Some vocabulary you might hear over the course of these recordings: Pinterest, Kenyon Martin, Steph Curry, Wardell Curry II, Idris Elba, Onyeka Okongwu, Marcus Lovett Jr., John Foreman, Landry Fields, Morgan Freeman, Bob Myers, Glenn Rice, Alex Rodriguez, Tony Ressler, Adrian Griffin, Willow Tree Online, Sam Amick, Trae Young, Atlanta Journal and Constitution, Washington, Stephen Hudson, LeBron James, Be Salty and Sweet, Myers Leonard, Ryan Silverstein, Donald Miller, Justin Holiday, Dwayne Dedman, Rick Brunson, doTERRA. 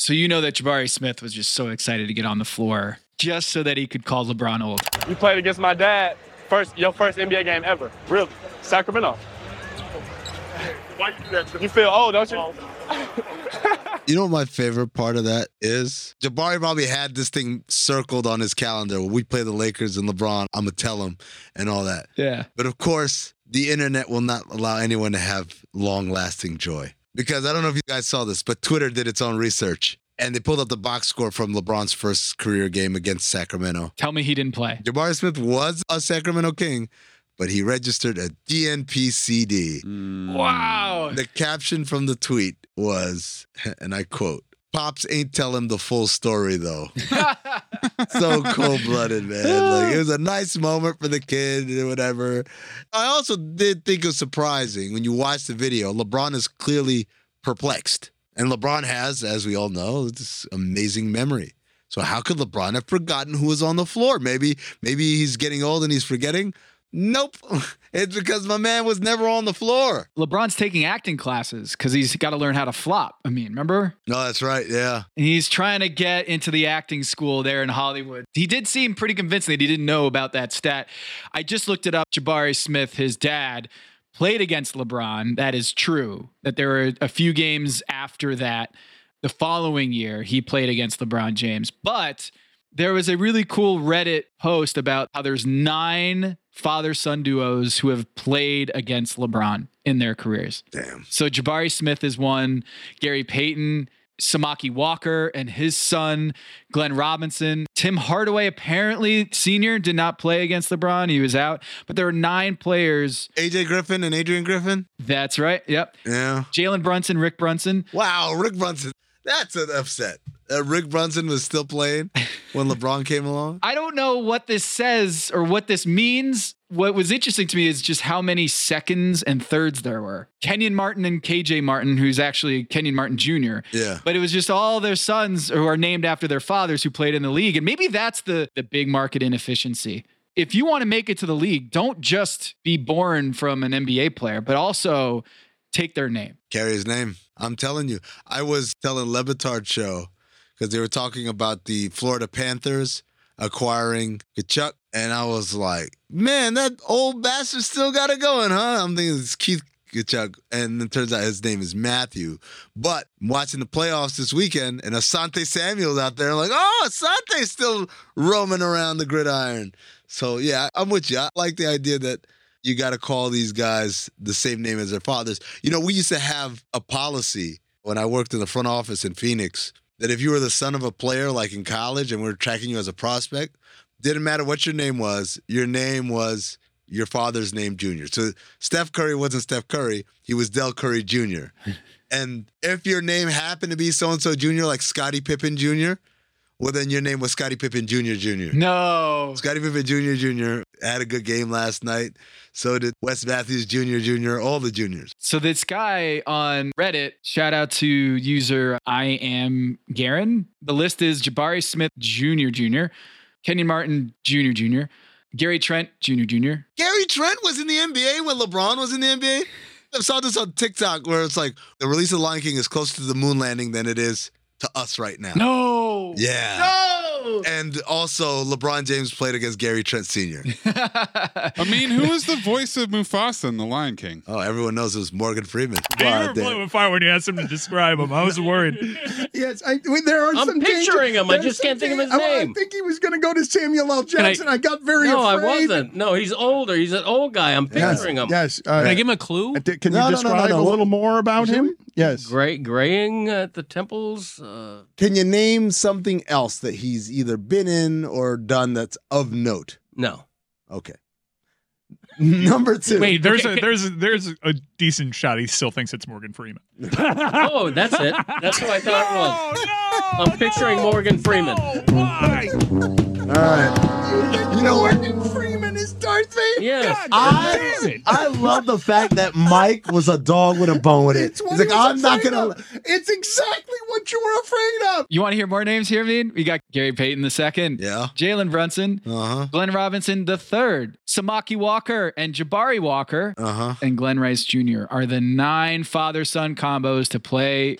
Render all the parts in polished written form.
So you know that Jabari Smith was just so excited to get on the floor just so that he could call LeBron old. You played against my dad, your first NBA game ever. Really? Sacramento. You feel old, don't you? You know what my favorite part of that is? Jabari probably had this thing circled on his calendar. When we play the Lakers and LeBron, I'm going to tell him and all that. Yeah. But of course, the internet will not allow anyone to have long-lasting joy. Because I don't know if you guys saw this, but Twitter did its own research. And they pulled up the box score from LeBron's first career game against Sacramento. Tell me he didn't play. Jabari Smith was a Sacramento King, but he registered a DNP CD. Wow. The caption from the tweet was, and I quote, "Pops ain't tell him the full story, though." So cold-blooded, man. Like, it was a nice moment for the kid and whatever. I also did think it was surprising when you watch the video. LeBron is clearly perplexed. And LeBron has, as we all know, this amazing memory. So how could LeBron have forgotten who was on the floor? Maybe he's getting old and he's forgetting. Nope. It's because my man was never on the floor. LeBron's taking acting classes because he's got to learn how to flop. I mean, remember? No, that's right. Yeah. And he's trying to get into the acting school there in Hollywood. He did seem pretty convinced that he didn't know about that stat. I just looked it up. Jabari Smith, his dad, played against LeBron. That is true. That there were a few games after that. The following year, he played against LeBron James. But there was a really cool Reddit post about how there's 9 father-son duos who have played against LeBron in their careers. Damn. So Jabari Smith is one, Gary Payton, Samaki Walker and his son, Glenn Robinson. Tim Hardaway, apparently senior, did not play against LeBron. He was out. But there were 9 players. AJ Griffin and Adrian Griffin? That's right. Yep. Yeah. Jalen Brunson, Rick Brunson. Wow, Rick Brunson. That's an upset. Rick Brunson was still playing when LeBron came along. I don't know what this says or what this means. What was interesting to me is just how many seconds and thirds there were. Kenyon Martin and KJ Martin, who's actually Kenyon Martin Jr. Yeah. But it was just all their sons who are named after their fathers who played in the league. And maybe that's the big market inefficiency. If you want to make it to the league, don't just be born from an NBA player, but also take their name. Carry his name. I'm telling you. I was telling Le Batard Show, because they were talking about the Florida Panthers acquiring Kachuk. And I was like, man, that old bastard still got it going, huh? I'm thinking it's Keith Good job. And it turns out his name is Matthew. But I'm watching the playoffs this weekend, and Asante Samuel's out there. I'm like, oh, Asante's still roaming around the gridiron. So, yeah, I'm with you. I like the idea that you got to call these guys the same name as their fathers. You know, we used to have a policy when I worked in the front office in Phoenix that if you were the son of a player, like in college, and we were tracking you as a prospect, didn't matter what your name was your father's name Jr. So Steph Curry wasn't Steph Curry. He was Del Curry Jr. And if your name happened to be so-and-so Jr., like Scottie Pippen Jr., well, then your name was Scottie Pippen Jr. Jr. No. Scottie Pippen Jr. Jr. had a good game last night. So did Wes Matthews Jr. Jr., all the juniors. So this guy on Reddit, shout out to user I Am Garen. The list is Jabari Smith Jr. Jr., Kenyon Martin Jr. Jr., Gary Trent Jr. Jr. Gary Trent was in the NBA when LeBron was in the NBA? I saw this on TikTok where it's like, the release of Lion King is closer to the moon landing than it is to us right now. No! Yeah. No! And also, LeBron James played against Gary Trent Sr. I mean, who was the voice of Mufasa in The Lion King? Oh, everyone knows it was Morgan Freeman. I were blowing fire when you asked him to describe him. I was worried. Yes, I'm picturing him. I just can't think of his name. I think he was going to go to Samuel L. Jackson. I got very afraid. No, I wasn't. No, he's older. He's an old guy. I'm picturing him. Yes. Can I give him a clue? Can you describe a little more about him? Yes. Graying at the temples. Can you name something else that he's either been in or done that's of note? No. Okay. Number two. Wait, there's a decent shot. He still thinks it's Morgan Freeman. Oh, that's it. That's who I thought it was. I'm picturing Morgan Freeman. Why? All right. You know Morgan Freeman is Darth Vader. Yes. I love the fact that Mike was a dog with a bone with it. He's like, I'm not gonna. It's exactly what you were afraid of. You want to hear more names here, Mean? We got Gary Payton II. Yeah. Jalen Brunson. Uh-huh. Glenn Robinson III. Samaki Walker and Jabari Walker. Uh-huh. And Glenn Rice Jr. are the 9 father-son combos to play.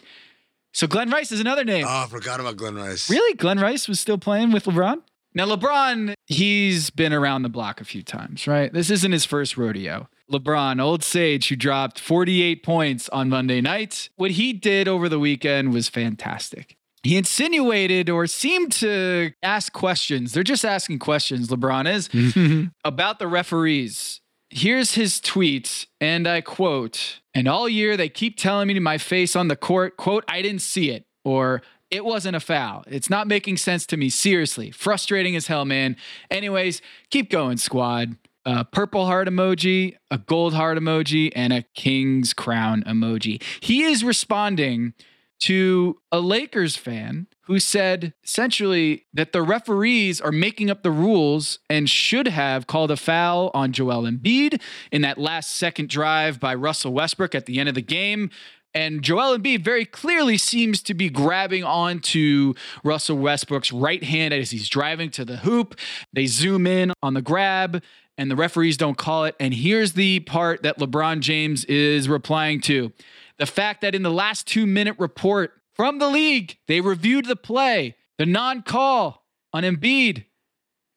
So Glenn Rice is another name. Oh, I forgot about Glenn Rice. Really? Glenn Rice was still playing with LeBron? Now, LeBron, he's been around the block a few times, right? This isn't his first rodeo. LeBron, old sage, who dropped 48 points on Monday night. What he did over the weekend was fantastic. He insinuated or seemed to ask questions. They're just asking questions, LeBron is, about the referees. Here's his tweet, and I quote, "And all year they keep telling me to my face on the court, quote, I didn't see it, or it wasn't a foul. It's not making sense to me. Seriously. Frustrating as hell, man. Anyways, keep going, squad." A purple heart emoji, a gold heart emoji, and a king's crown emoji. He is responding to a Lakers fan who said essentially that the referees are making up the rules and should have called a foul on Joel Embiid in that last second drive by Russell Westbrook at the end of the game. And Joel Embiid very clearly seems to be grabbing onto Russell Westbrook's right hand as he's driving to the hoop. They zoom in on the grab and the referees don't call it. And here's the part that LeBron James is replying to. The fact that in the last 2-minute report from the league, they reviewed the play, the non-call on Embiid,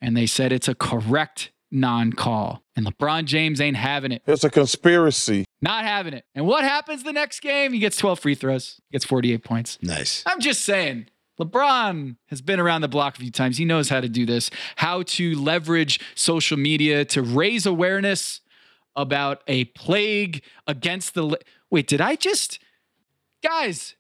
and they said it's a correct non-call. And LeBron James ain't having it. It's a conspiracy. Not having it. And what happens the next game? He gets 12 free throws. Gets 48 points. Nice. I'm just saying, LeBron has been around the block a few times. He knows how to do this, how to leverage social media to raise awareness about a plague against the... Wait, did I just... Guys,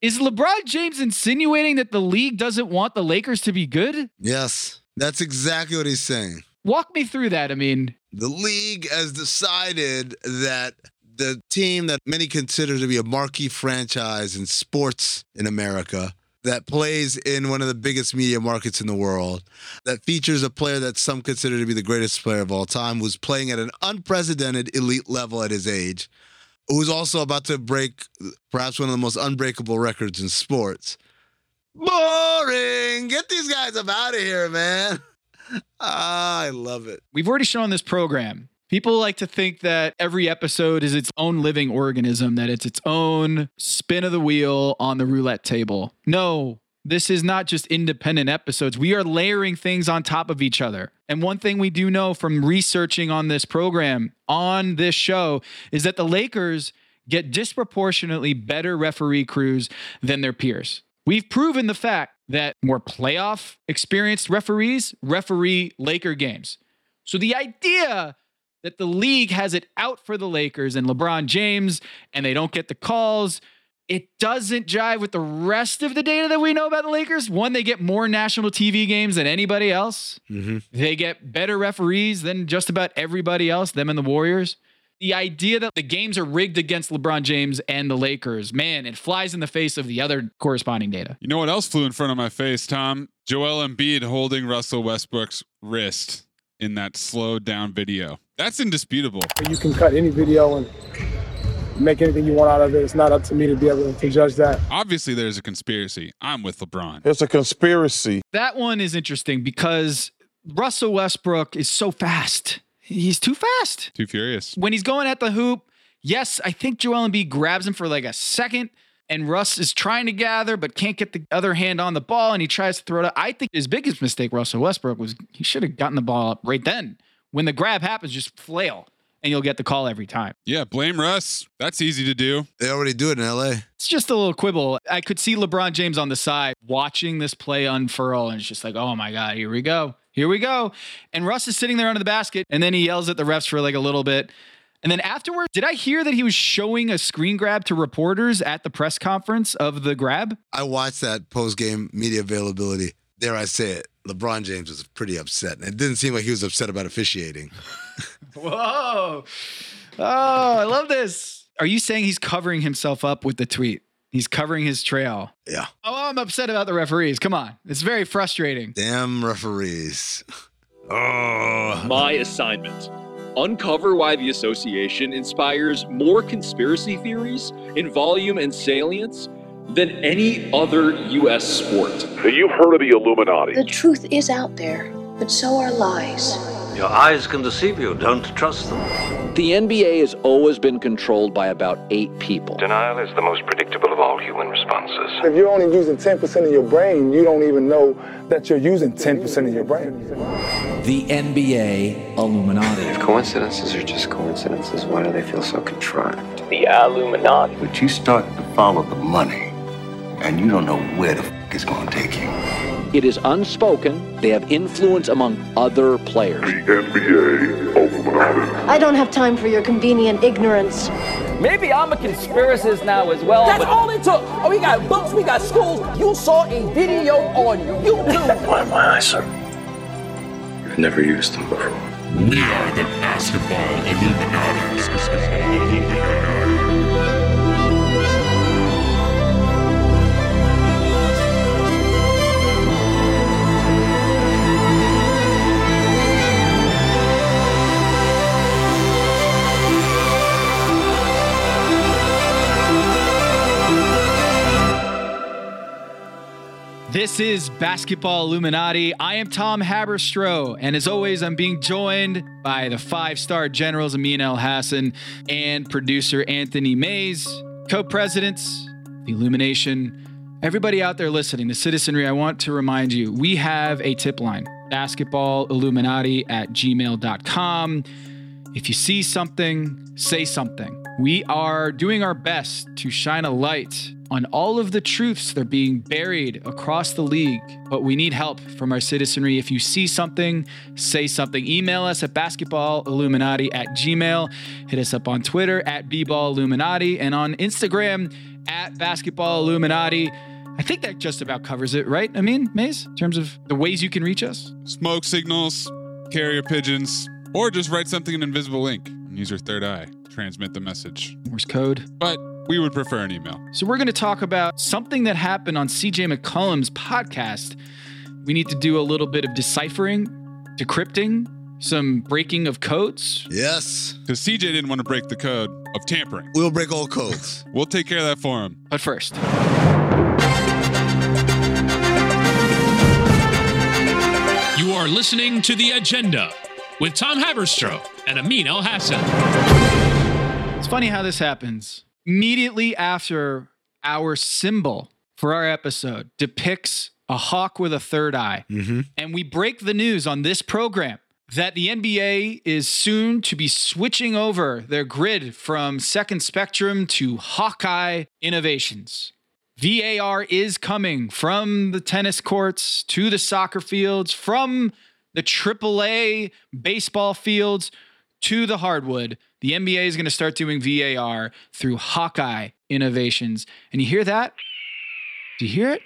is LeBron James insinuating that the league doesn't want the Lakers to be good? Yes, that's exactly what he's saying. Walk me through that, The league has decided that the team that many consider to be a marquee franchise in sports in America, that plays in one of the biggest media markets in the world, that features a player that some consider to be the greatest player of all time, who's playing at an unprecedented elite level at his age, who's also about to break perhaps one of the most unbreakable records in sports. Boring! Get these guys up out of here, man. I love it. We've already shown this program. People like to think that every episode is its own living organism, that it's its own spin of the wheel on the roulette table. No, This is not just independent episodes. We are layering things on top of each other. And one thing we do know from researching on this program, on this show, is that the Lakers get disproportionately better referee crews than their peers. We've proven the fact that more playoff experienced referees referee Laker games. So the idea that the league has it out for the Lakers and LeBron James and they don't get the calls, it doesn't jive with the rest of the data that we know about the Lakers. One, they get more national TV games than anybody else. Mm-hmm. They get better referees than just about everybody else, them and the Warriors. The idea that the games are rigged against LeBron James and the Lakers, man, it flies in the face of the other corresponding data. You know what else flew in front of my face, Tom? Joel Embiid holding Russell Westbrook's wrist in that slowed down video. That's indisputable. You can cut any video and make anything you want out of it. It's not up to me to be able to judge that. Obviously, there's a conspiracy. I'm with LeBron. There's a conspiracy. That one is interesting because Russell Westbrook is so fast. He's too fast. Too furious. When he's going at the hoop, yes, I think Joel Embiid grabs him for like a second, and Russ is trying to gather but can't get the other hand on the ball, and he tries to throw it up. I think his biggest mistake, Russell Westbrook, was he should have gotten the ball up right then. When the grab happens, just flail. And you'll get the call every time. Yeah, blame Russ. That's easy to do. They already do it in LA. It's just a little quibble. I could see LeBron James on the side watching this play unfurl, and it's just like, oh my God, here we go. Here we go. And Russ is sitting there under the basket, and then he yells at the refs for like a little bit. And then afterwards, did I hear that he was showing a screen grab to reporters at the press conference of the grab? I watched that post-game media availability. Dare I say it, LeBron James was pretty upset. And it didn't seem like he was upset about officiating. Whoa. Oh, I love this. Are you saying he's covering himself up with the tweet? He's covering his trail. Yeah. Oh, I'm upset about the referees. Come on. It's very frustrating. Damn referees. Oh. My assignment. Uncover why the association inspires more conspiracy theories in volume and salience than any other U.S. sport. So you've heard of the Illuminati. The truth is out there, but so are lies. Your eyes can deceive you. Don't trust them. The NBA has always been controlled by about 8 people. Denial is the most predictable of all human responses. If you're only using 10% of your brain, you don't even know that you're using 10% of your brain. The NBA Illuminati. If coincidences are just coincidences, why do they feel so contrived? The Illuminati. But you start to follow the money, and you don't know where the it's going to take you. It is unspoken. They have influence among other players. The NBA Illuminati. I don't have time for your convenient ignorance. Maybe I'm a conspiracist now as well. That's all it took. Oh, we got books, we got schools. You saw a video on YouTube. Why my eyes, sir? I've never used them before. We are the Basketball Illuminati. Basketball Illuminati. This is Basketball Illuminati. I am Tom Haberstroh, and as always, I'm being joined by the 5-star generals Amin El Hassan and producer Anthony Mays, co-presidents, the Illumination, everybody out there listening, the citizenry. I want to remind you, we have a tip line, basketballilluminati@gmail.com. If you see something, say something. We are doing our best to shine a light on all of the truths that are being buried across the league, but we need help from our citizenry. If you see something, say something. Email us at basketballilluminati@gmail. Hit us up on Twitter at @bballilluminati and on Instagram at @basketballilluminati. I think that just about covers it, right? I mean, Maze, in terms of the ways you can reach us. Smoke signals, carrier pigeons, or just write something in invisible ink and use your third eye. Transmit the message. Morse code. But we would prefer an email. So we're going to talk about something that happened on CJ McCollum's podcast. We need to do a little bit of deciphering, decrypting, some breaking of codes. Yes. Because CJ didn't want to break the code of tampering. We'll break all codes. We'll take care of that for him. But first. You are listening to The Agenda with Tom Haberstroh and Amin El Hassan. It's funny how this happens. Immediately after our symbol for our episode depicts a hawk with a third eye. Mm-hmm. And we break the news on this program that the NBA is soon to be switching over their grid from Second Spectrum to Hawkeye Innovations. VAR is coming from the tennis courts to the soccer fields, from the AAA baseball fields to the hardwood. The NBA is going to start doing VAR through Hawkeye Innovations. And you hear that? Do you hear it?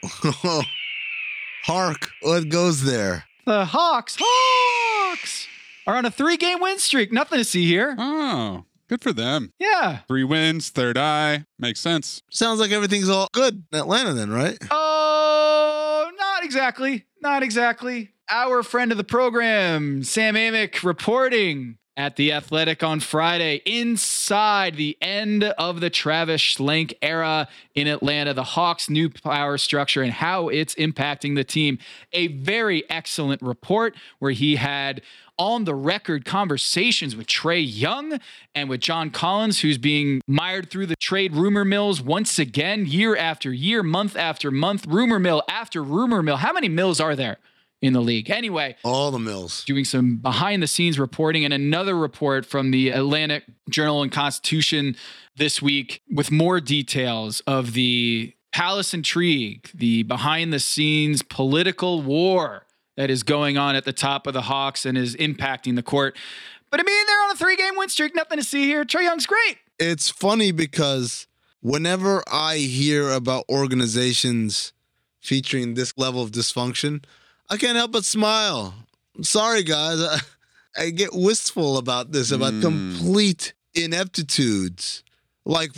Hark, what goes there? The Hawks. Hawks are on a 3-game win streak. Nothing to see here. Oh, good for them. Yeah. 3 wins, third eye. Makes sense. Sounds like everything's all good in Atlanta then, right? Oh, not exactly. Not exactly. Our friend of the program, Sam Amick, reporting at The Athletic on Friday, inside the end of the Travis Schlenk era in Atlanta, the Hawks' new power structure and how it's impacting the team. A very excellent report where he had on the record conversations with Trae Young and with John Collins, who's being mired through the trade rumor mills once again, year after year, month after month, rumor mill after rumor mill. How many mills are there in the league? Anyway, all the mills doing some behind the scenes reporting, and another report from the Atlantic Journal and Constitution this week with more details of the palace intrigue, the behind the scenes political war that is going on at the top of the Hawks and is impacting the court. But I mean, they're on a 3-game win streak. Nothing to see here. Trae Young's great. It's funny because whenever I hear about organizations featuring this level of dysfunction, I can't help but smile. I'm sorry, guys. I get wistful about this, about complete ineptitudes. Like,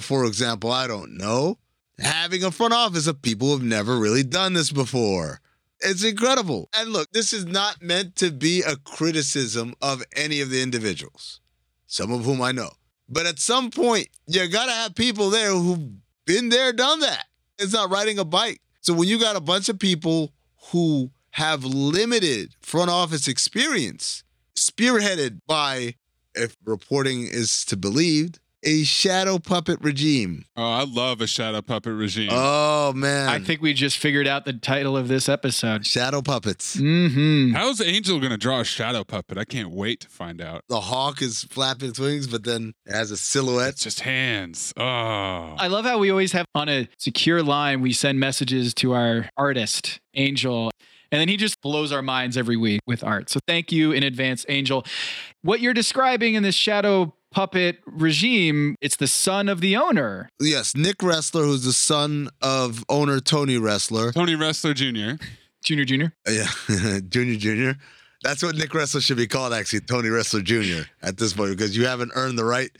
for example, I don't know, having a front office of people who have never really done this before. It's incredible. And look, this is not meant to be a criticism of any of the individuals, some of whom I know. But at some point, you got to have people there who've been there, done that. It's not riding a bike. So when you got a bunch of people who have limited front office experience, spearheaded by, if reporting is to be believed, a shadow puppet regime. Oh, I love a shadow puppet regime. Oh, man. I think we just figured out the title of this episode. Shadow puppets. Mm-hmm. How's Angel going to draw a shadow puppet? I can't wait to find out. The hawk is flapping its wings, but then it has a silhouette. It's just hands. Oh. I love how we always have on a secure line, we send messages to our artist, Angel, and then he just blows our minds every week with art. So thank you in advance, Angel. What you're describing in this shadow puppet regime, it's the son of the owner. Yes, Nick Ressler, who's the son of owner Tony Ressler. Tony Ressler Jr. Junior. Yeah, Junior. That's what Nick Ressler should be called, actually, Tony Ressler Jr. at this point, because you haven't earned the right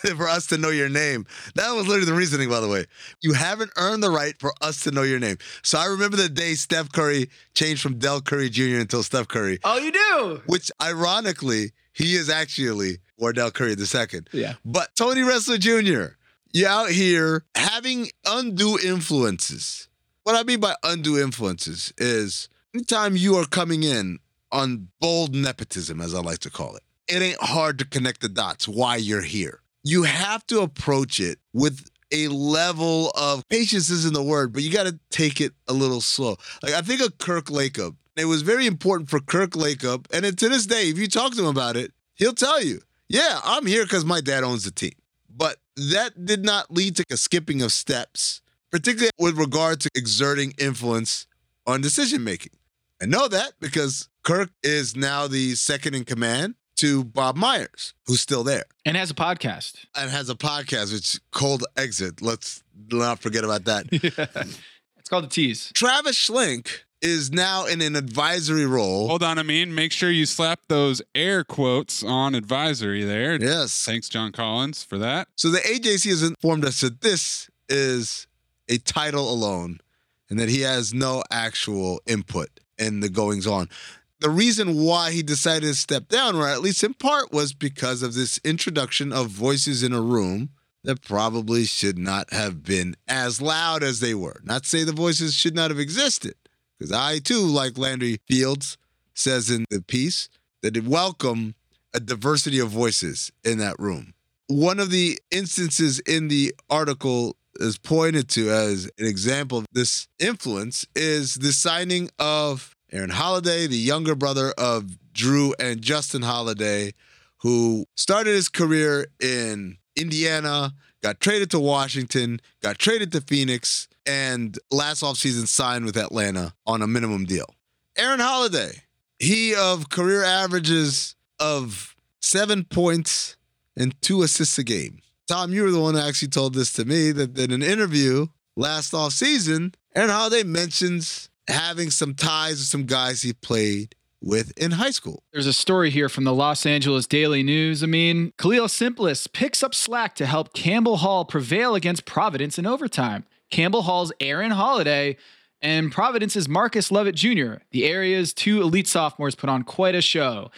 for us to know your name. That was literally the reasoning, by the way. You haven't earned the right for us to know your name. So I remember the day Steph Curry changed from Del Curry Jr. until Steph Curry. Oh, you do? Which, ironically, he is actually Wardell Curry II. Yeah. But Tony Ressler Jr., you're out here having undue influences. What I mean by undue influences is anytime you are coming in on bold nepotism, as I like to call it, it ain't hard to connect the dots why you're here. You have to approach it with a level of patience, isn't the word, but you got to take it a little slow. Like, I think of Kirk Lakeup. It was very important for Kirk Lakeup, and to this day, if you talk to him about it, he'll tell you, yeah, I'm here because my dad owns the team. But that did not lead to a skipping of steps, particularly with regard to exerting influence on decision-making. I know that because Kirk is now the second in command to Bob Myers, who's still there. And has a podcast. Which Cold Exit. Let's not forget about that. Yeah. It's called The Tease. Travis Schlenk is now in an advisory role. Hold on, make sure you slap those air quotes on advisory there. Yes. Thanks, John Collins, for that. So the AJC has informed us that this is a title alone and that he has no actual input in the goings-on. The reason why he decided to step down, or at least in part, was because of this introduction of voices in a room that probably should not have been as loud as they were. Not to say the voices should not have existed, because I, too, like Landry Fields says in the piece, that it welcomed a diversity of voices in that room. One of the instances in the article is pointed to as an example of this influence is the signing of Aaron Holiday, the younger brother of Drew and Justin Holiday, who started his career in Indiana, got traded to Washington, got traded to Phoenix, and last offseason signed with Atlanta on a minimum deal. Aaron Holiday, he of career averages of 7 points and 2 assists a game. Tom, you were the one who actually told this to me, that in an interview last offseason, Aaron Holiday mentions having some ties with some guys he played with in high school. There's a story here from the Los Angeles Daily News. I mean, Khalil Simplis picks up slack to help Campbell Hall prevail against Providence in overtime. Campbell Hall's Aaron Holiday and Providence's Marcus Lovett Jr. The area's two elite sophomores put on quite a show.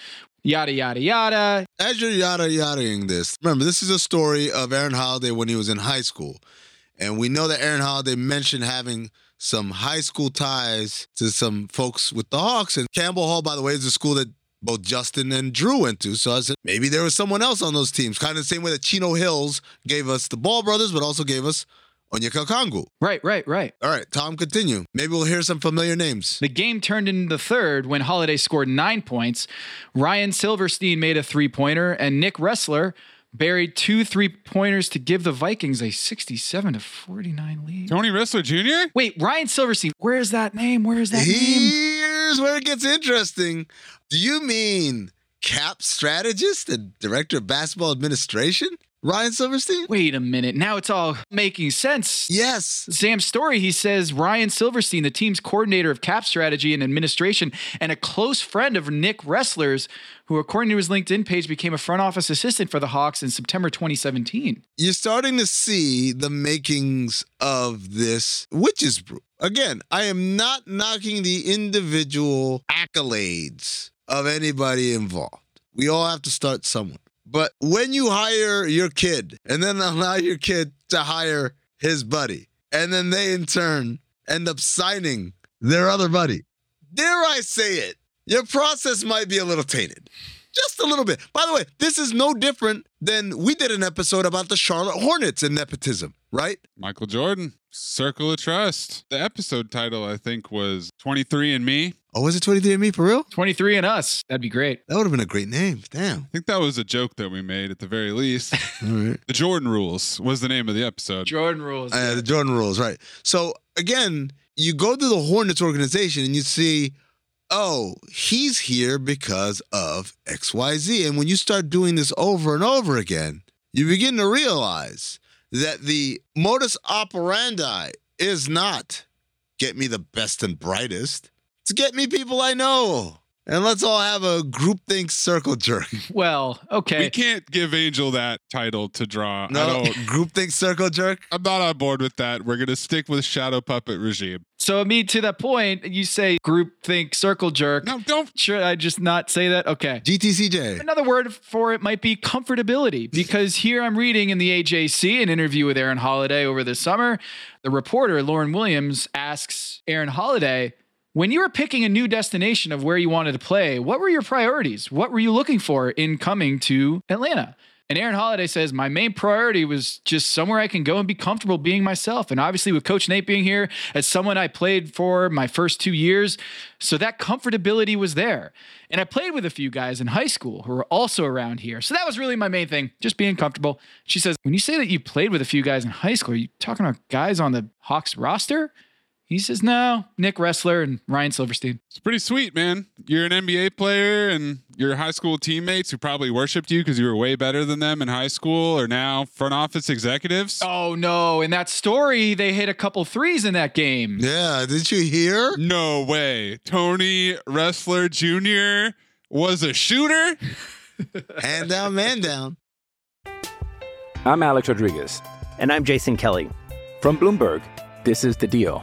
Yada, yada, yada. As you're yada, yadaing this, remember, this is a story of Aaron Holiday when he was in high school. And we know that Aaron Holiday mentioned having some high school ties to some folks with the Hawks. And Campbell Hall, by the way, is a school that both Justin and Drew went to. So I said, maybe there was someone else on those teams. Kind of the same way that Chino Hills gave us the Ball brothers, but also gave us Onyeka Okongwu. Right. All right, Tom, continue. Maybe we'll hear some familiar names. The game turned into the third when Holiday scored 9 points. Ryan Silverstein made a three-pointer, and Nick Ressler buried 2 3-pointers to give the Vikings a 67-49 lead. Tony Ressler Jr.? Wait, Ryan Silverstein. Where is that name? Here's where it gets interesting. Do you mean cap strategist and director of basketball administration? Ryan Silverstein? Wait a minute. Now it's all making sense. Yes. Sam's story, he says Ryan Silverstein, the team's coordinator of cap strategy and administration and a close friend of Nick Ressler's, who according to his LinkedIn page became a front office assistant for the Hawks in September 2017. You're starting to see the makings of this witch's brew. Again, I am not knocking the individual accolades of anybody involved. We all have to start somewhere. But when you hire your kid and then allow your kid to hire his buddy, and then they in turn end up signing their other buddy, dare I say it, your process might be a little tainted. Just a little bit. By the way, this is no different than we did an episode about the Charlotte Hornets and nepotism, right? Michael Jordan, Circle of Trust. The episode title, I think, was 23andMe. Oh, was it 23andMe for real? 23 and Us. That'd be great. That would have been a great name. Damn. I think that was a joke that we made at the very least. All right. The Jordan Rules was the name of the episode. Jordan Rules. Yeah. The Jordan Rules, right. So, again, you go to the Hornets organization and you see, oh, he's here because of XYZ. And when you start doing this over and over again, you begin to realize that the modus operandi is not get me the best and brightest. It's get me people I know. And let's all have a groupthink circle jerk. Well, okay. We can't give Angel that title to draw. No, groupthink circle jerk. I'm not on board with that. We're going to stick with shadow puppet regime. So, I mean, to that point, you say groupthink circle jerk. No, don't. Should I just not say that? Okay. GTCJ. Another word for it might be comfortability, because here I'm reading in the AJC, an interview with Aaron Holiday over the summer. The reporter, Lauren Williams, asks Aaron Holiday, when you were picking a new destination of where you wanted to play, what were your priorities? What were you looking for in coming to Atlanta? And Aaron Holiday says, my main priority was just somewhere I can go and be comfortable being myself. And obviously with Coach Nate being here, as someone I played for my first 2 years, so that comfortability was there. And I played with a few guys in high school who were also around here. So that was really my main thing, just being comfortable. She says, when you say that you played with a few guys in high school, are you talking about guys on the Hawks roster? He says, no, Nick Ressler and Ryan Silverstein. It's pretty sweet, man. You're an NBA player and your high school teammates who probably worshipped you because you were way better than them in high school are now front office executives. Oh, no. In that story, they hit a couple threes in that game. Yeah. Did you hear? No way. Tony Ressler Jr. was a shooter. Hand down, man down. I'm Alex Rodriguez. And I'm Jason Kelly. From Bloomberg, this is The Deal.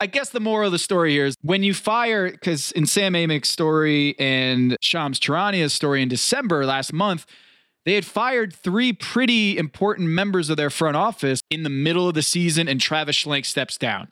I guess the moral of the story here is when you fire, because in Sam Amick's story and Shams Charania's story in December last month, they had fired three pretty important members of their front office in the middle of the season, and Travis Schlenk steps down.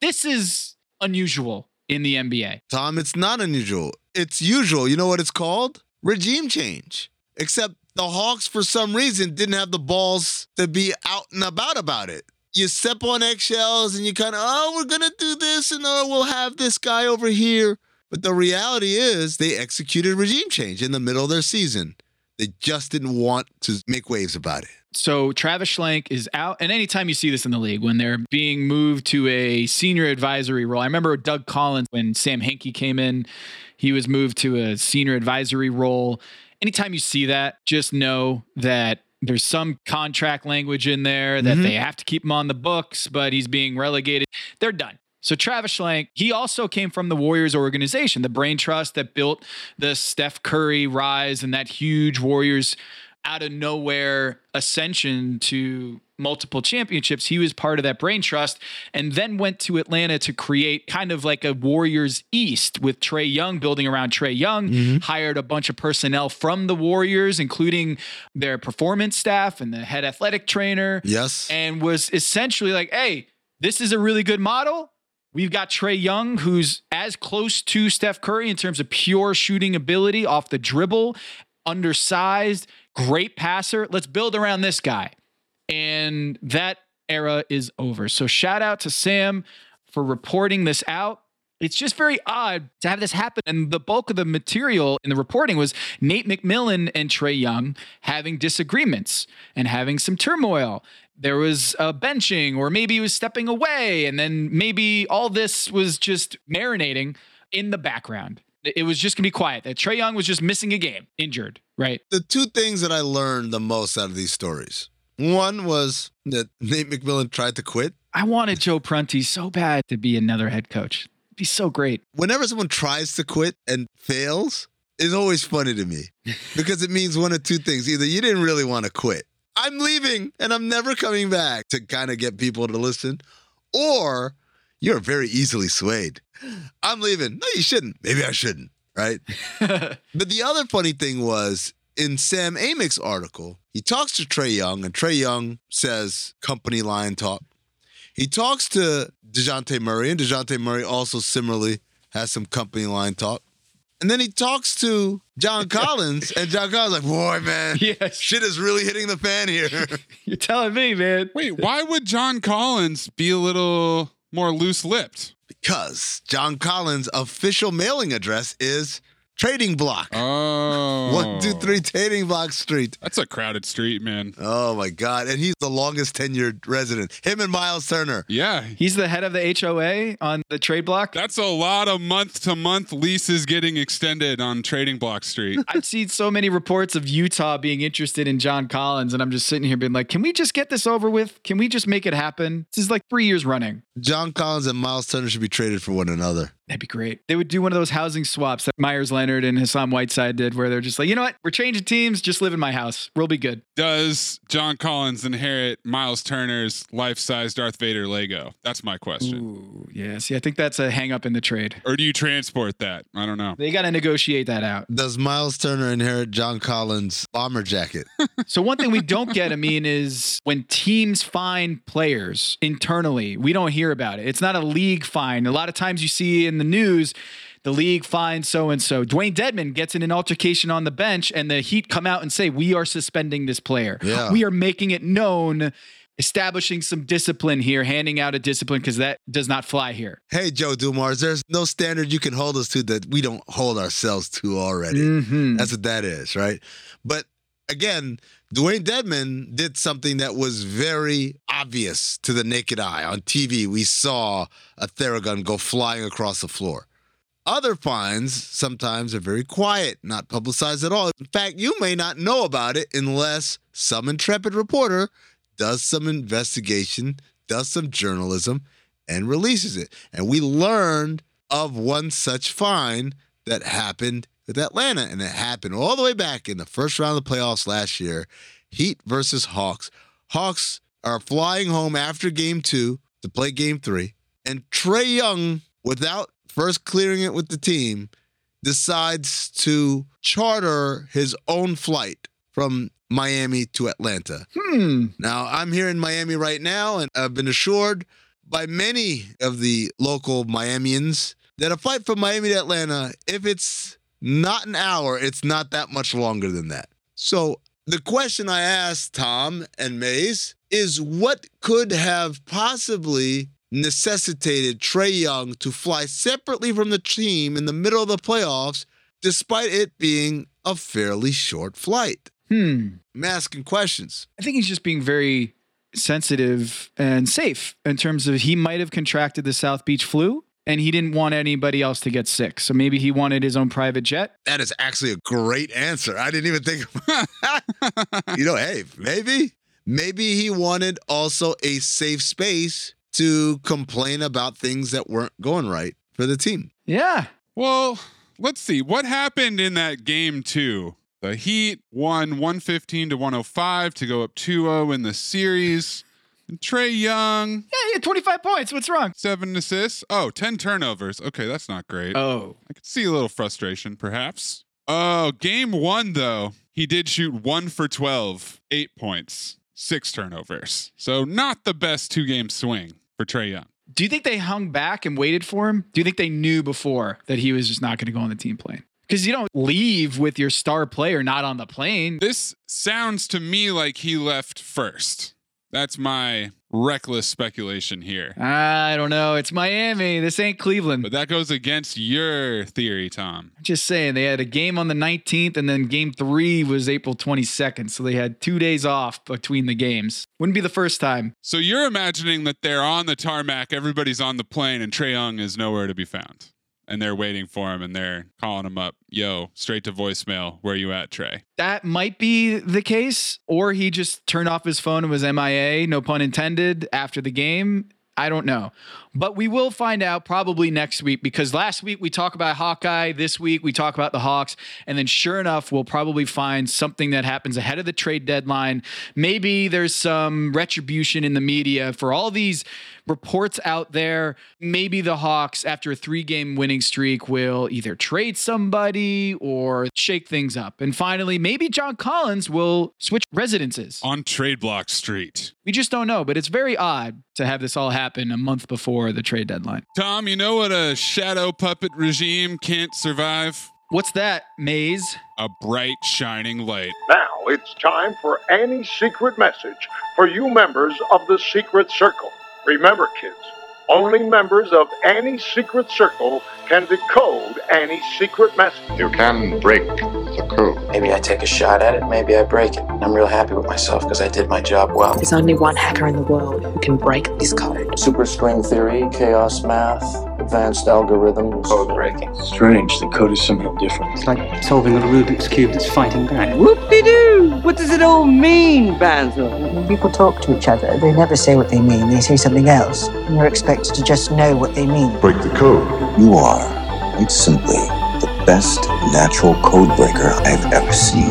This is unusual in the NBA. Tom, it's not unusual. It's usual. You know what it's called? Regime change. Except the Hawks, for some reason, didn't have the balls to be out and about it. You step on eggshells and you kind of, we're going to do this and we'll have this guy over here. But the reality is they executed regime change in the middle of their season. They just didn't want to make waves about it. So Travis Schlenk is out. And anytime you see this in the league, when they're being moved to a senior advisory role, I remember Doug Collins, when Sam Hinkie came in, he was moved to a senior advisory role. Anytime you see that, just know that there's some contract language in there that they have to keep him on the books, but he's being relegated. They're done. So Travis Schlenk, he also came from the Warriors organization, the brain trust that built the Steph Curry rise and that huge Warriors out of nowhere ascension to multiple championships. He was part of that brain trust and then went to Atlanta to create kind of like a Warriors East with Trae Young, building around Trae Young, hired a bunch of personnel from the Warriors, including their performance staff and the head athletic trainer. Yes. And was essentially like, hey, this is a really good model. We've got Trae Young, who's as close to Steph Curry in terms of pure shooting ability off the dribble, undersized, great passer. Let's build around this guy. And that era is over. So shout out to Sam for reporting this out. It's just very odd to have this happen. And the bulk of the material in the reporting was Nate McMillan and Trae Young having disagreements and having some turmoil. There was a benching, or maybe he was stepping away. And then maybe all this was just marinating in the background. It was just going to be quiet. That Trae Young was just missing a game, injured, right? The two things that I learned the most out of these stories. One was that Nate McMillan tried to quit. I wanted Joe Prunty so bad to be another head coach. It'd be so great. Whenever someone tries to quit and fails, it's always funny to me because it means one of two things. Either you didn't really want to quit. I'm leaving and I'm never coming back, to kind of get people to listen. Or you're very easily swayed. I'm leaving. No, you shouldn't. Maybe I shouldn't, right? But the other funny thing was, in Sam Amick's article, he talks to Trae Young, and Trae Young says company line talk. He talks to DeJounte Murray, and DeJounte Murray also similarly has some company line talk. And then he talks to John Collins, and John Collins is like, boy, man, shit is really hitting the fan here. You're telling me, man. Wait, why would John Collins be a little more loose-lipped? Because John Collins' official mailing address is Trading Block. Oh. 123 Trading Block Street. That's a crowded street, man. Oh, my God. And he's the longest tenured resident. Him and Miles Turner. Yeah. He's the head of the HOA on the trade block. That's a lot of month-to-month leases getting extended on Trading Block Street. I've seen so many reports of Utah being interested in John Collins, and I'm just sitting here being like, can we just get this over with? Can we just make it happen? This is like 3 years running. John Collins and Miles Turner should be traded for one another. That'd be great. They would do one of those housing swaps that Myers Leonard and Hassan Whiteside did, where they're just like, you know what? We're changing teams. Just live in my house. We'll be good. Does John Collins inherit Miles Turner's life-size Darth Vader Lego? That's my question. Ooh, yeah. See, I think that's a hang up in the trade. Or do you transport that? I don't know. They got to negotiate that out. Does Miles Turner inherit John Collins' bomber jacket? So one thing we don't get, I mean, is when teams find players internally, we don't hear about it. It's not a league fine. A lot of times you see in the news, the league finds so-and-so. Dwayne Dedman gets in an altercation on the bench and the Heat come out and say, we are suspending this player. Yeah. We are making it known, establishing some discipline here, handing out a discipline, because that does not fly here. Hey, Joe Dumars, there's no standard you can hold us to that we don't hold ourselves to already. That's what that is, right? But again, Dwayne Dedman did something that was very obvious to the naked eye. On TV, we saw a Theragun go flying across the floor. Other fines sometimes are very quiet, not publicized at all. In fact, you may not know about it unless some intrepid reporter does some investigation, does some journalism, and releases it. And we learned of one such fine that happened with Atlanta, and it happened all the way back in the first round of the playoffs last year. Heat versus Hawks. Hawks are flying home after game 2 to play game 3. And Trae Young, without first clearing it with the team, decides to charter his own flight from Miami to Atlanta. Now, I'm here in Miami right now, and I've been assured by many of the local Miamians that a flight from Miami to Atlanta, if it's not an hour, it's not that much longer than that. So the question I asked Tom and Maze is what could have possibly necessitated Trae Young to fly separately from the team in the middle of the playoffs, despite it being a fairly short flight? I'm asking questions. I think he's just being very sensitive and safe in terms of he might have contracted the South Beach flu and he didn't want anybody else to get sick. So maybe he wanted his own private jet. That is actually a great answer. I didn't even think of hey, maybe he wanted also a safe space to complain about things that weren't going right for the team. Yeah. Well, let's see what happened in that game two. The Heat won 115 to 105 to go up 2-0 in the series. And Trae Young. Yeah, he had 25 points. What's wrong? 7 assists. Oh, 10 turnovers. Okay, that's not great. Oh. I could see a little frustration, perhaps. Oh, game one, though, he did shoot 1 for 12, 8 points, 6 turnovers. So not the best two-game swing for Trae Young. Do you think they hung back and waited for him? Do you think they knew before that he was just not going to go on the team plane? Because you don't leave with your star player not on the plane. This sounds to me like he left first. That's my reckless speculation here. I don't know. It's Miami. This ain't Cleveland. But that goes against your theory, Tom. I'm just saying they had a game on the 19th and then game three was April 22nd. So they had 2 days off between the games. Wouldn't be the first time. So you're imagining that they're on the tarmac, everybody's on the plane, and Trae Young is nowhere to be found. And they're waiting for him and they're calling him up. Yo, straight to voicemail. Where you at, Trae? That might be the case. Or he just turned off his phone and was MIA, no pun intended, after the game. I don't know. But we will find out probably next week, because last week we talked about Hawkeye. This week we talk about the Hawks. And then sure enough, we'll probably find something that happens ahead of the trade deadline. Maybe there's some retribution in the media for all these reports out there. Maybe the Hawks, after a 3-game winning streak, will either trade somebody or shake things up. And finally, maybe John Collins will switch residences on Trade Block Street. We just don't know, but it's very odd to have this all happen a month before the trade deadline. Tom, you know what a shadow puppet regime can't survive? What's that, Maze? A bright, shining light. Now it's time for Annie's secret message for you members of the Secret Circle. Remember, kids, only members of Annie's Secret Circle can decode Annie's secret message. You can break the code. Maybe I take a shot at it, maybe I break it. I'm real happy with myself because I did my job well. There's only one hacker in the world who can break this code. Superstring theory, chaos math, advanced algorithms. Code breaking. Strange, the code is somehow different. It's like solving a Rubik's Cube that's fighting back. Whoop-de-doo! What does it all mean, Basil? When people talk to each other, they never say what they mean. They say something else. And you're expected to just know what they mean. Break the code. You are instantly the best natural code breaker I've ever seen.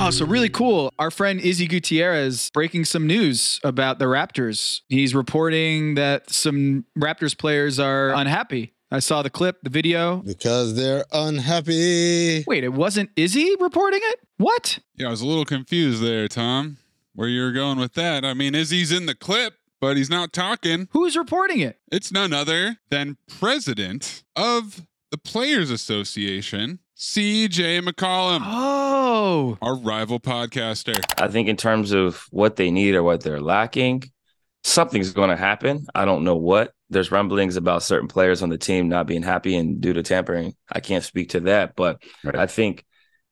Oh, so really cool. Our friend Izzy Gutierrez breaking some news about the Raptors. He's reporting that some Raptors players are unhappy. I saw the clip, the video. Because they're unhappy. Wait, it wasn't Izzy reporting it? What? Yeah, I was a little confused there, Tom, where you were going with that. I mean, Izzy's in the clip, but he's not talking. Who's reporting it? It's none other than president of the Players Association, CJ McCollum. Oh. Our rival podcaster. I think in terms of what they need or what they're lacking, something's going to happen. I don't know what. There's rumblings about certain players on the team not being happy and due to tampering. I can't speak to that, but right. I think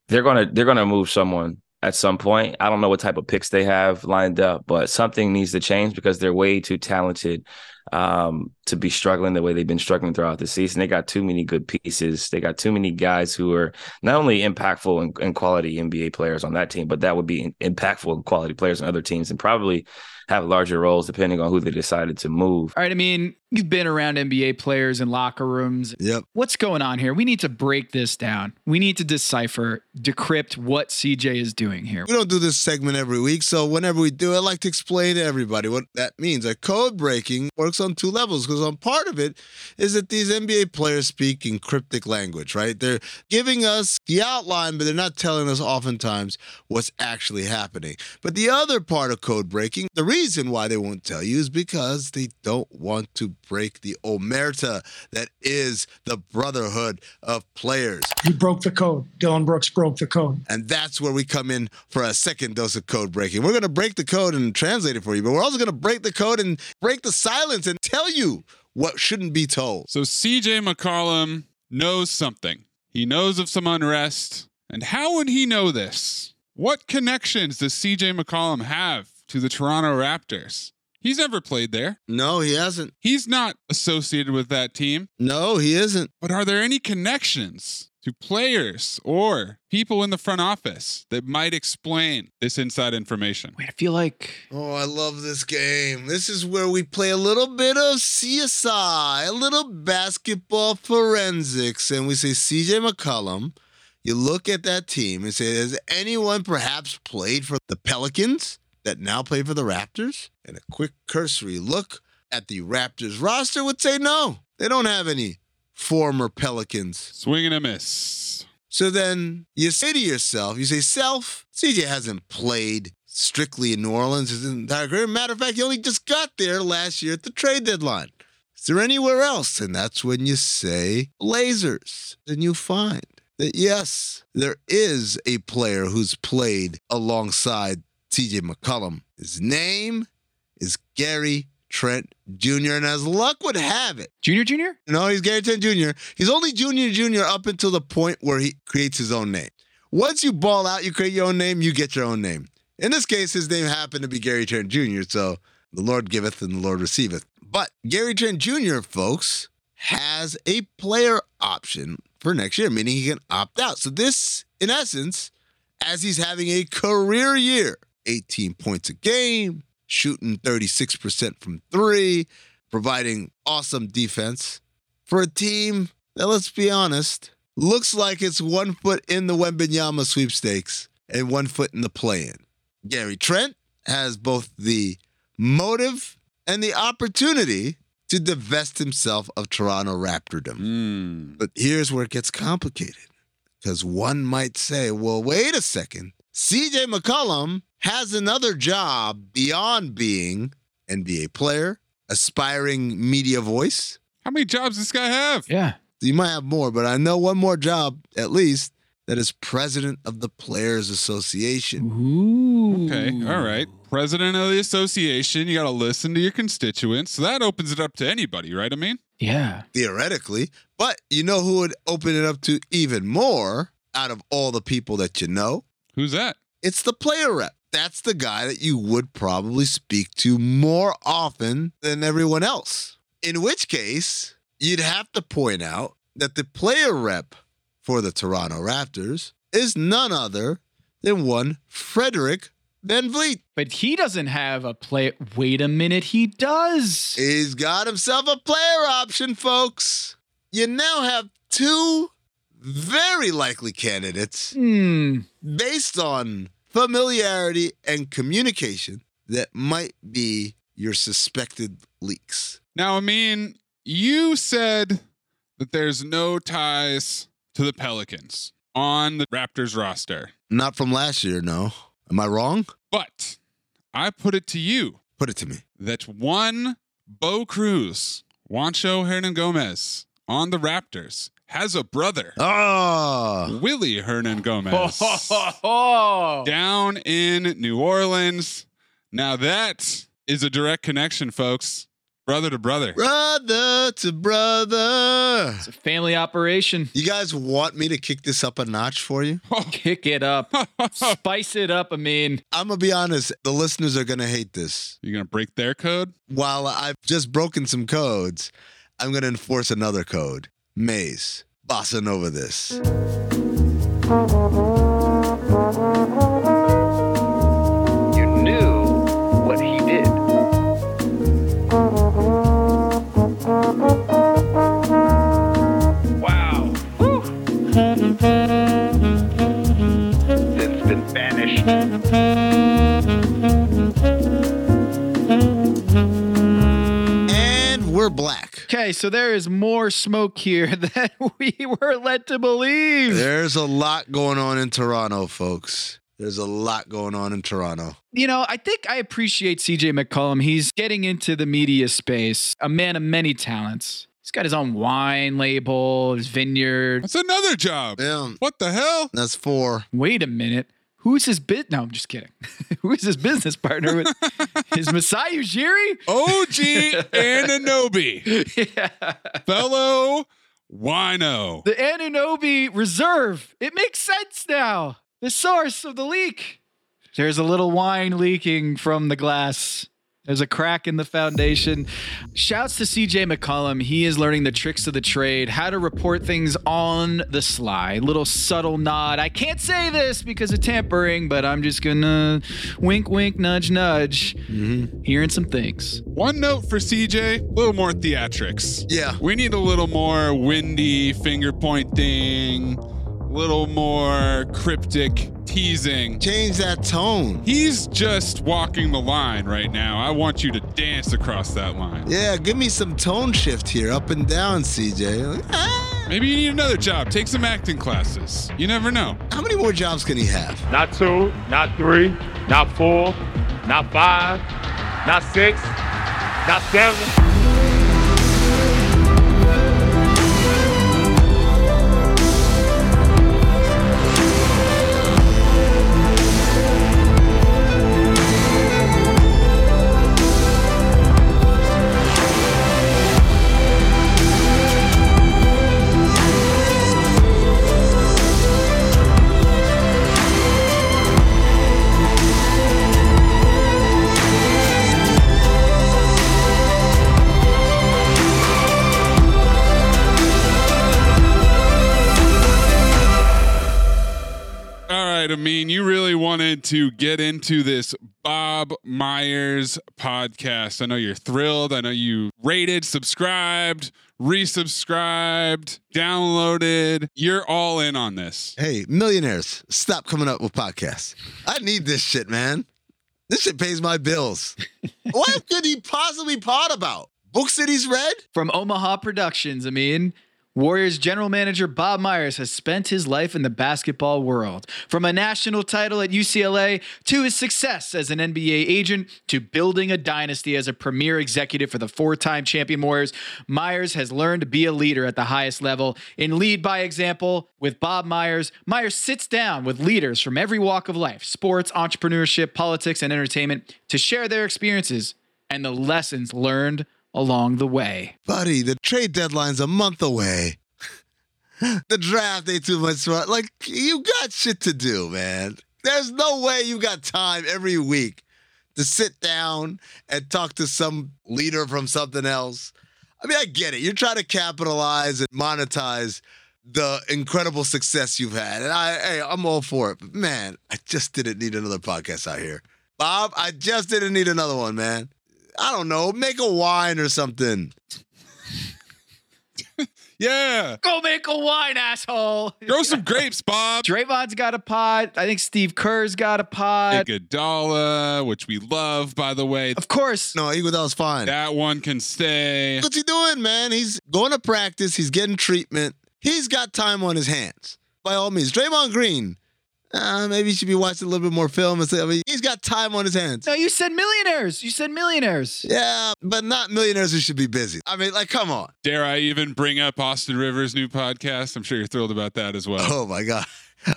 they're going to move someone at some point. I don't know what type of picks they have lined up, but something needs to change because they're way too talented to be struggling the way they've been struggling throughout the season. They got too many good pieces. They got too many guys who are not only impactful and quality NBA players on that team, but that would be impactful and quality players on other teams and probably have larger roles depending on who they decided to move. All right. I mean, you've been around NBA players in locker rooms. Yep. What's going on here? We need to break this down. We need to decipher, decrypt what CJ is doing here. We don't do this segment every week. So whenever we do, I like to explain to everybody what that means. A code breaking works on two levels because on part of it is that these NBA players speak in cryptic language, right? They're giving us the outline, but they're not telling us oftentimes what's actually happening. But the other part of code breaking, the reason why they won't tell you is because they don't want to break the omerta that is the brotherhood of players. You broke the code. Dillon Brooks broke the code. And that's where we come in for a second dose of code breaking. We're going to break the code and translate it for you, but we're also going to break the code and break the silence and tell you what shouldn't be told. So CJ McCollum knows something. He knows of some unrest. And how would he know this? What connections does CJ McCollum have to the Toronto Raptors? He's never played there. No, he hasn't. He's not associated with that team. No, he isn't. But are there any connections to players or people in the front office that might explain this inside information? Wait, I feel like... Oh, I love this game. This is where we play a little bit of CSI, a little basketball forensics. And we say, CJ McCollum, you look at that team and say, has anyone perhaps played for the Pelicans that now play for the Raptors? And a quick cursory look at the Raptors roster would say no. They don't have any former Pelicans. Swing and a miss. So then you say to yourself, you say, self, CJ hasn't played strictly in New Orleans his entire career. Matter of fact, he only just got there last year at the trade deadline. Is there anywhere else? And that's when you say Blazers. And you find that, yes, there is a player who's played alongside CJ McCollum. His name is Gary Trent Jr. And as luck would have it... Jr.? No, he's Gary Trent Jr. He's only Jr. up until the point where he creates his own name. Once you ball out, you create your own name, you get your own name. In this case, his name happened to be Gary Trent Jr., so the Lord giveth and the Lord receiveth. But Gary Trent Jr., folks, has a player option for next year, meaning he can opt out. So this, in essence, as he's having a career year, 18 points a game, shooting 36% from three, providing awesome defense for a team that, let's be honest, looks like it's 1 foot in the Wembanyama sweepstakes and 1 foot in the play-in. Gary Trent has both the motive and the opportunity to divest himself of Toronto Raptordom. But here's where it gets complicated, because one might say, well, wait a second, CJ McCollum has another job beyond being NBA player, aspiring media voice. How many jobs does this guy have? Yeah. You might have more, but I know one more job, at least, that is president of the Players Association. Ooh. Okay, all right. President of the association, you got to listen to your constituents. So that opens it up to anybody, right? I mean? Yeah. Theoretically. But you know who would open it up to even more out of all the people that you know? Who's that? It's the player rep. That's the guy that you would probably speak to more often than everyone else. In which case, you'd have to point out that the player rep for the Toronto Raptors is none other than one Frederick VanVleet. But he doesn't have a player. Wait a minute, he does. He's got himself a player option, folks. You now have two very likely candidates based on familiarity and communication that might be your suspected leaks. Now, I mean, you said that there's no ties to the Pelicans on the Raptors roster. Not from last year, no. Am I wrong? But I put it to you. Put it to me. That one Bo Cruz, Juancho Hernan-Gomez, on the Raptors has a brother. Oh. Willie Hernan-Gomez. Down in New Orleans. Now that is a direct connection, folks. Brother to brother. Brother to brother. It's a family operation. You guys want me to kick this up a notch for you? Oh. Kick it up. Spice it up, I mean. I'm going to be honest. The listeners are going to hate this. You're going to break their code? While I've just broken some codes, I'm going to enforce another code. Maze. Bossa Nova this. You knew what he did. Wow. Woo. It's been banished. And we're black. Okay, so there is more smoke here than we were led to believe. There's a lot going on in Toronto, folks. There's a lot going on in Toronto. You know, I think I appreciate CJ McCollum. He's getting into the media space, a man of many talents. He's got his own wine label, his vineyard. That's another job. Yeah. What the hell? That's four. Wait a minute. Who's his bit? No, I'm just kidding. Who's his business partner with his Masai Ujiri? OG Anunoby. Yeah. Fellow wino. The Anunoby Reserve. It makes sense now. The source of the leak. There's a little wine leaking from the glass. There's a crack in the foundation. Shouts to CJ McCollum. He is learning the tricks of the trade, how to report things on the sly. Little subtle nod. I can't say this because of tampering, but I'm just going to wink, wink, nudge, nudge. Mm-hmm. Hearing some things. One note for CJ, a little more theatrics. Yeah. We need a little more windy finger point thing. Little more cryptic teasing. Change that tone. He's just walking the line right now. I want you to dance across that line. Yeah, give me some tone shift here, up and down, CJ. Maybe you need another job. Take some acting classes. You never know. How many more jobs can he have? Not two, not three, not four, not five, not six, not seven. I mean, you really wanted to get into this Bob Myers podcast. I know you're thrilled. I know you rated, subscribed, resubscribed, downloaded. You're all in on this. Hey, millionaires, stop coming up with podcasts. I need this shit, man. This shit pays my bills. What could he possibly pod about? Books that he's read? From Omaha Productions, I mean. Warriors general manager Bob Myers has spent his life in the basketball world. From a national title at UCLA to his success as an NBA agent to building a dynasty as a premier executive for the four-time champion Warriors, Myers has learned to be a leader at the highest level and lead by example. With Bob Myers, Myers sits down with leaders from every walk of life, sports, entrepreneurship, politics, and entertainment to share their experiences and the lessons learned along the way. Buddy, the trade deadline's a month away. The draft ain't too much fun. Like, you got shit to do, man. There's no way you got time every week to sit down and talk to some leader from something else. I mean, I get it. You're trying to capitalize and monetize the incredible success you've had. And I'm all for it. But man, I just didn't need another podcast out here. Bob, I just didn't need another one, man. I don't know. Make a wine or something. Yeah. Go make a wine, asshole. Grow some grapes, Bob. Draymond's got a pod. I think Steve Kerr's got a pod. Iguodala, which we love, by the way. Of course. No, Iguodala's fine. That one can stay. What's he doing, man? He's going to practice. He's getting treatment. He's got time on his hands. By all means, Draymond Green. Maybe you should be watching a little bit more film. And say, I mean, he's got time on his hands. No, you said millionaires. You said millionaires. Yeah, but not millionaires who should be busy. I mean, like, come on. Dare I even bring up Austin Rivers' new podcast? I'm sure you're thrilled about that as well. Oh, my God.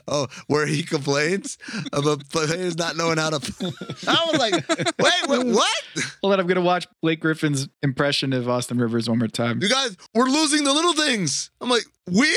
Oh, where he complains about players not knowing how to play. I was like, wait, what? Hold on, I'm going to watch Blake Griffin's impression of Austin Rivers one more time. You guys, we're losing the little things. I'm like, we?